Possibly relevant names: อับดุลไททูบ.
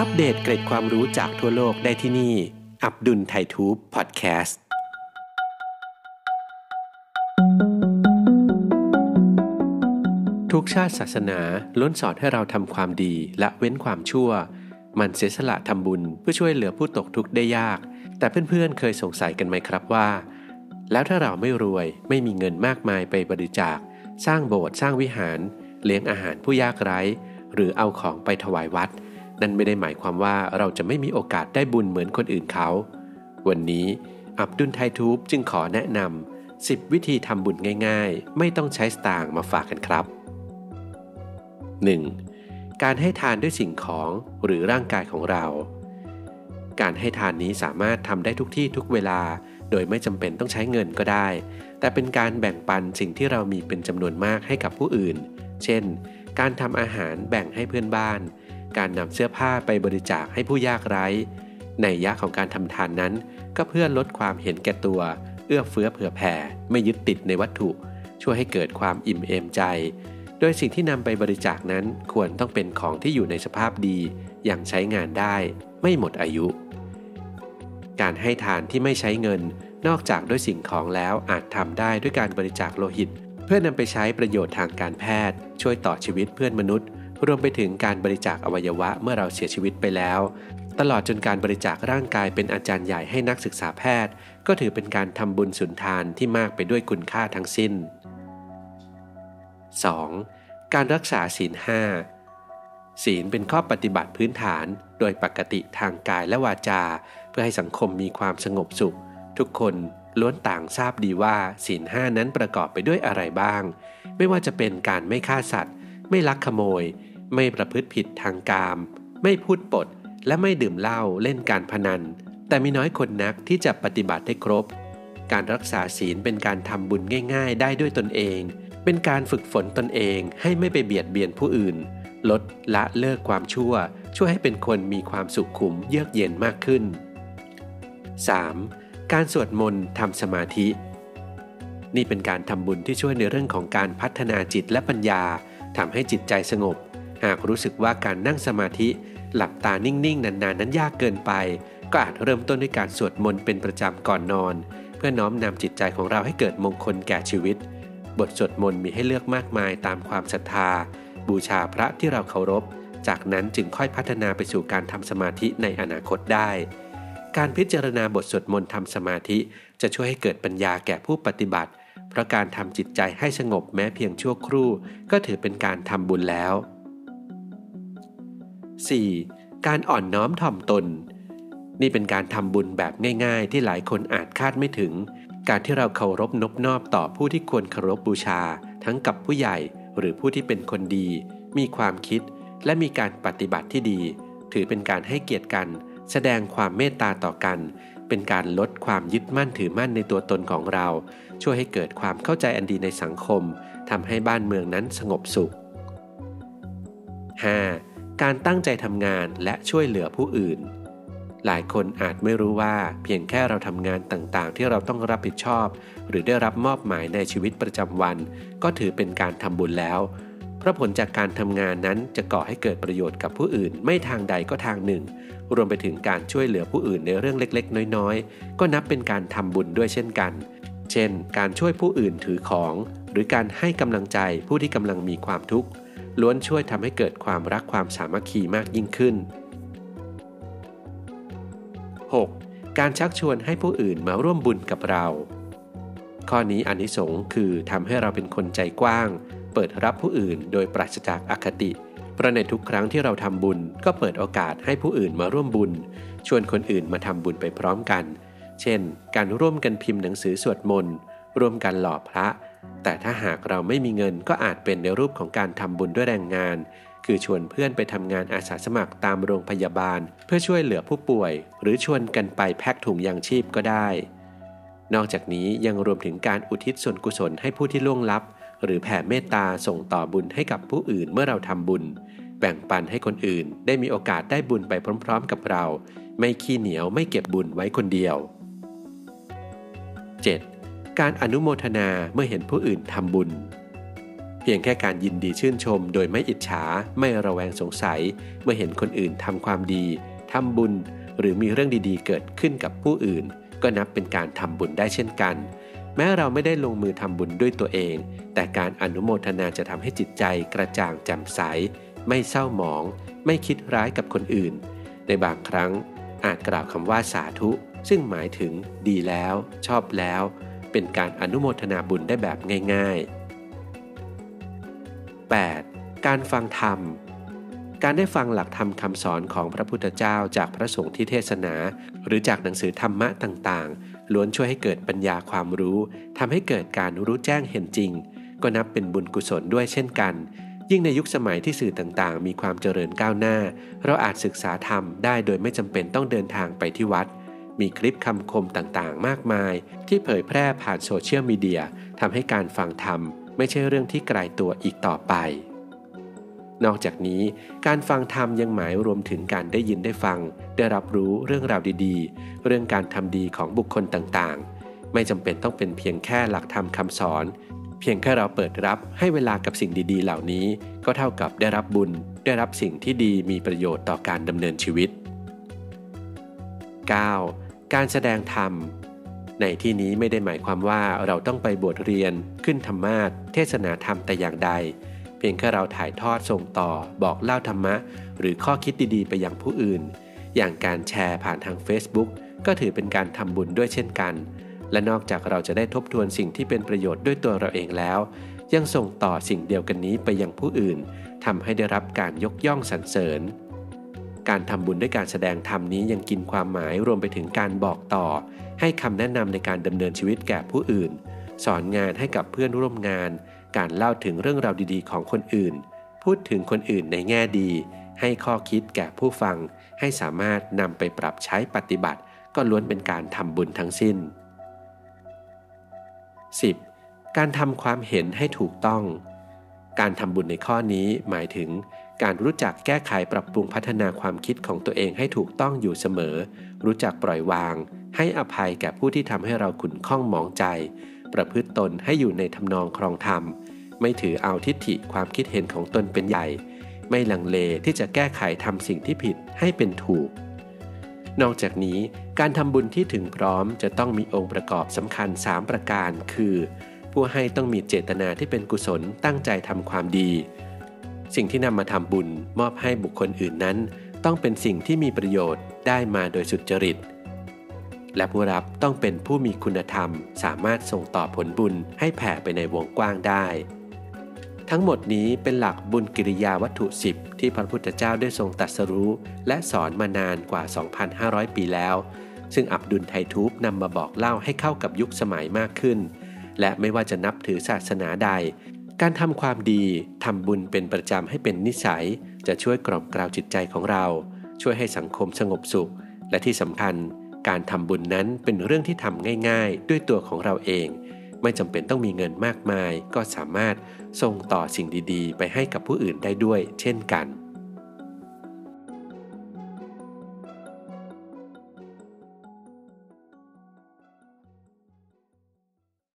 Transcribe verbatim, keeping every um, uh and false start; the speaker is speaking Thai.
อัปเดตเกร็ดความรู้จากทั่วโลกได้ที่นี่อับดุลไททูบพอดแคสต์ทุกชาติศาสนาล้วนสอนให้เราทำความดีและเว้นความชั่วมันเสียสละทำบุญเพื่อช่วยเหลือผู้ตกทุกข์ได้ยากแต่เพื่อนๆเคยสงสัยกันไหมครับว่าแล้วถ้าเราไม่รวยไม่มีเงินมากมายไปบริจาคสร้างโบสถ์สร้างวิหารเลี้ยงอาหารผู้ยากไร้หรือเอาของไปถวายวัดนั่นไม่ได้หมายความว่าเราจะไม่มีโอกาสได้บุญเหมือนคนอื่นเขาวันนี้อับดุลไททูบจึงขอแนะนำสิบวิธีทำบุญง่ายๆไม่ต้องใช้สตางค์มาฝากกันครับ หนึ่ง. การให้ทานด้วยสิ่งของหรือร่างกายของเราการให้ทานนี้สามารถทำได้ทุกที่ทุกเวลาโดยไม่จำเป็นต้องใช้เงินก็ได้แต่เป็นการแบ่งปันสิ่งที่เรามีเป็นจำนวนมากให้กับผู้อื่นเช่นการทำอาหารแบ่งให้เพื่อนบ้านการนำเสื้อผ้าไปบริจาคให้ผู้ยากไร้ในยะของการทำทานนั้นก็เพื่อลดความเห็นแก่ตัวเอื้อเฟื้อเผื่อแผ่ไม่ยึดติดในวัตถุช่วยให้เกิดความอิ่มเอมใจโดยสิ่งที่นำไปบริจาคนั้นควรต้องเป็นของที่อยู่ในสภาพดียังใช้งานได้ไม่หมดอายุการให้ทานที่ไม่ใช้เงินนอกจากด้วยสิ่งของแล้วอาจทำได้ด้วยการบริจาคโลหิตเพื่อนำไปใช้ประโยชน์ทางการแพทย์ช่วยต่อชีวิตเพื่อนมนุษย์รวมไปถึงการบริจาคอวัยวะเมื่อเราเสียชีวิตไปแล้วตลอดจนการบริจาคร่างกายเป็นอาจารย์ใหญ่ให้นักศึกษาแพทย์ก็ถือเป็นการทำบุญสุนทานที่มากไปด้วยคุณค่าทั้งสิ้น สอง. การรักษาศีล ห้า ศีลเป็นข้อปฏิบัติพื้นฐานโดยปกติทางกายและวาจาเพื่อให้สังคมมีความสงบสุขทุกคนล้วนต่างทราบดีว่าศีล ห้า นั้นประกอบไปด้วยอะไรบ้างไม่ว่าจะเป็นการไม่ฆ่าสัตว์ไม่ลักขโมยไม่ประพฤติผิดทางกามไม่พูดปดและไม่ดื่มเหล้าเล่นการพนันแต่มีน้อยคนนักที่จะปฏิบัติได้ครบการรักษาศีลเป็นการทำบุญง่ายๆได้ด้วยตนเองเป็นการฝึกฝนตนเองให้ไม่ไปเบียดเบียนผู้อื่นลดละเลิกความชั่วช่วยให้เป็นคนมีความสุขุมเยือกเย็นมากขึ้น สาม. การสวดมนต์ทำสมาธินี่เป็นการทำบุญที่ช่วยในเรื่องของการพัฒนาจิตและปัญญาทำให้จิตใจสงบหากรู้สึกว่าการนั่งสมาธิหลับตานิ่งๆนานๆนั้นยากเกินไปก็อาจเริ่มต้นด้วยการสวดมนต์เป็นประจำก่อนนอนเพื่อน้อมนำจิตใจของเราให้เกิดมงคลแก่ชีวิตบทสวดมนต์มีให้เลือกมากมายตามความศรัทธาบูชาพระที่เราเคารพจากนั้นจึงค่อยพัฒนาไปสู่การทำสมาธิในอนาคตได้การพิจารณาบทสวดมนต์ทำสมาธิจะช่วยให้เกิดปัญญาแก่ผู้ปฏิบัติเพราะการทำจิตใจให้สงบแม้เพียงชั่วครู่ก็ถือเป็นการทำบุญแล้ว สี่. การอ่อนน้อมถ่อมตนนี่เป็นการทำบุญแบบง่ายๆที่หลายคนอาจคาดไม่ถึงการที่เราเคารพนบนอบต่อผู้ที่ควรเคารพบูชาทั้งกับผู้ใหญ่หรือผู้ที่เป็นคนดีมีความคิดและมีการปฏิบัติที่ดีถือเป็นการให้เกียรติกันแสดงความเมตตาต่อกันเป็นการลดความยึดมั่นถือมั่นในตัวตนของเราช่วยให้เกิดความเข้าใจอันดีในสังคมทำให้บ้านเมืองนั้นสงบสุข ห้า. การตั้งใจทำงานและช่วยเหลือผู้อื่นหลายคนอาจไม่รู้ว่าเพียงแค่เราทำงานต่างๆที่เราต้องรับผิดชอบหรือได้รับมอบหมายในชีวิตประจำวันก็ถือเป็นการทำบุญแล้วเพราะผลจากการทำงานนั้นจะก่อให้เกิดประโยชน์กับผู้อื่นไม่ทางใดก็ทางหนึ่งรวมไปถึงการช่วยเหลือผู้อื่นในเรื่องเล็กๆน้อยๆก็นับเป็นการทำบุญด้วยเช่นกันเช่นการช่วยผู้อื่นถือของหรือการให้กำลังใจผู้ที่กำลังมีความทุกข์ล้วนช่วยทำให้เกิดความรักความสามัคคีมากยิ่งขึ้น หก. การชักชวนให้ผู้อื่นมาร่วมบุญกับเราข้อนี้อานิสงส์คือทำให้เราเป็นคนใจกว้างเปิดรับผู้อื่นโดยปราศจากอคติเพราะในทุกครั้งที่เราทำบุญก็เปิดโอกาสให้ผู้อื่นมาร่วมบุญชวนคนอื่นมาทำบุญไปพร้อมกันเช่นการร่วมกันพิมพ์หนังสือสวดมนต์ร่วมกันหล่อพระแต่ถ้าหากเราไม่มีเงินก็อาจเป็นในรูปของการทำบุญด้วยแรงงานคือชวนเพื่อนไปทำงานอาสาสมัครตามโรงพยาบาลเพื่อช่วยเหลือผู้ป่วยหรือชวนกันไปแพ็คถุงยางชีพก็ได้นอกจากนี้ยังรวมถึงการอุทิศส่วนกุศลให้ผู้ที่ล่วงลับหรือแผ่เมตตาส่งต่อบุญให้กับผู้อื่นเมื่อเราทำบุญแบ่งปันให้คนอื่นได้มีโอกาสได้บุญไปพร้อมๆกับเราไม่ขี้เหนียวไม่เก็บบุญไว้คนเดียว เจ็ด. การอนุโมทนาเมื่อเห็นผู้อื่นทำบุญ เพียงแค่การยินดีชื่นชมโดยไม่อิจฉาไม่ระแวงสงสัยเมื่อเห็นคนอื่นทำความดีทำบุญหรือมีเรื่องดีๆเกิดขึ้นกับผู้อื่นก็นับเป็นการทำบุญได้เช่นกันแม้เราไม่ได้ลงมือทำบุญด้วยตัวเองแต่การอนุโมทนาจะทำให้จิตใจกระจ่างแจ่มใสไม่เศร้าหมองไม่คิดร้ายกับคนอื่นในบางครั้งอาจกล่าวคำว่าสาธุซึ่งหมายถึงดีแล้วชอบแล้วเป็นการอนุโมทนาบุญได้แบบง่ายๆ แปด. การฟังธรรมการได้ฟังหลักธรรมคำสอนของพระพุทธเจ้าจากพระสงฆ์ที่เทศนาหรือจากหนังสือธรรมะต่างๆล้วนช่วยให้เกิดปัญญาความรู้ทำให้เกิดการรู้แจ้งเห็นจริงก็นับเป็นบุญกุศลด้วยเช่นกันยิ่งในยุคสมัยที่สื่อต่างๆมีความเจริญก้าวหน้าเราอาจศึกษาธรรมได้โดยไม่จำเป็นต้องเดินทางไปที่วัดมีคลิปคำคมต่างๆมากมายที่เผยแพร่ผ่านโซเชียลมีเดียทำให้การฟังธรรมไม่ใช่เรื่องที่ไกลตัวอีกต่อไปนอกจากนี้การฟังธรรมยังหมายรวมถึงการได้ยินได้ฟังได้รับรู้เรื่องราวดีๆเรื่องการทำดีของบุคคลต่างๆไม่จำเป็นต้องเป็นเพียงแค่หลักธรรมคำสอนเพียงแค่เราเปิดรับให้เวลากับสิ่งดีๆเหล่านี้ก็เท่ากับได้รับบุญได้รับสิ่งที่ดีมีประโยชน์ต่อการดำเนินชีวิต เก้า. การแสดงธรรมในที่นี้ไม่ได้หมายความว่าเราต้องไปบวชเรียนขึ้นธรรมาสน์เทศนาธรรมแต่อย่างใดเพียงแค่เราถ่ายทอดส่งต่อบอกเล่าธรรมะหรือข้อคิดดีๆไปยังผู้อื่นอย่างการแชร์ผ่านทาง Facebook ก็ถือเป็นการทำบุญด้วยเช่นกันและนอกจากเราจะได้ทบทวนสิ่งที่เป็นประโยชน์ด้วยตัวเราเองแล้วยังส่งต่อสิ่งเดียวกันนี้ไปยังผู้อื่นทำให้ได้รับการยกย่องสรรเสริญการทำบุญด้วยการแสดงธรรมนี้ยังกินความหมายรวมไปถึงการบอกต่อให้คำแนะนำในการดำเนินชีวิตแก่ผู้อื่นสอนงานให้กับเพื่อนร่วมงานการเล่าถึงเรื่องราวดีๆของคนอื่นพูดถึงคนอื่นในแง่ดีให้ข้อคิดแก่ผู้ฟังให้สามารถนำไปปรับใช้ปฏิบัติก็ล้วนเป็นการทำบุญทั้งสิ้นสิบการทำความเห็นให้ถูกต้องการทำบุญในข้อนี้หมายถึงการรู้จักแก้ไขปรับปรุงพัฒนาความคิดของตัวเองให้ถูกต้องอยู่เสมอรู้จักปล่อยวางให้อภัยแก่ผู้ที่ทำให้เราขุ่นข้องหมองใจประพฤติตนให้อยู่ในทำนองครองธรรมไม่ถือเอาทิฏฐิความคิดเห็นของตนเป็นใหญ่ไม่ลังเลที่จะแก้ไขทำสิ่งที่ผิดให้เป็นถูกนอกจากนี้การทำบุญที่ถึงพร้อมจะต้องมีองค์ประกอบสำคัญสามประการคือผู้ให้ต้องมีเจตนาที่เป็นกุศลตั้งใจทำความดีสิ่งที่นำมาทำบุญมอบให้บุคคลอื่นนั้นต้องเป็นสิ่งที่มีประโยชน์ได้มาโดยสุจริตและผู้รับต้องเป็นผู้มีคุณธรรมสามารถส่งต่อผลบุญให้แผ่ไปในวงกว้างได้ทั้งหมดนี้เป็นหลักบุญกิริยาวัตถุสิบที่พระพุทธเจ้าได้ทรงตรัสรู้และสอนมานานกว่า สองพันห้าร้อย ปีแล้วซึ่งอับดุลไททูบนำมาบอกเล่าให้เข้ากับยุคสมัยมากขึ้นและไม่ว่าจะนับถือศาสนาใดการทำความดีทำบุญเป็นประจำให้เป็นนิสัยจะช่วยกล่อมกล่าวจิตใจของเราช่วยให้สังคมสงบสุขและที่สำคัญการทำบุญนั้นเป็นเรื่องที่ทำง่ายๆด้วยตัวของเราเองไม่จำเป็นต้องมีเงินมากมายก็สามารถส่งต่อสิ่งดีๆไปให้กับผู้อื่นได้ด้วยเช่นกัน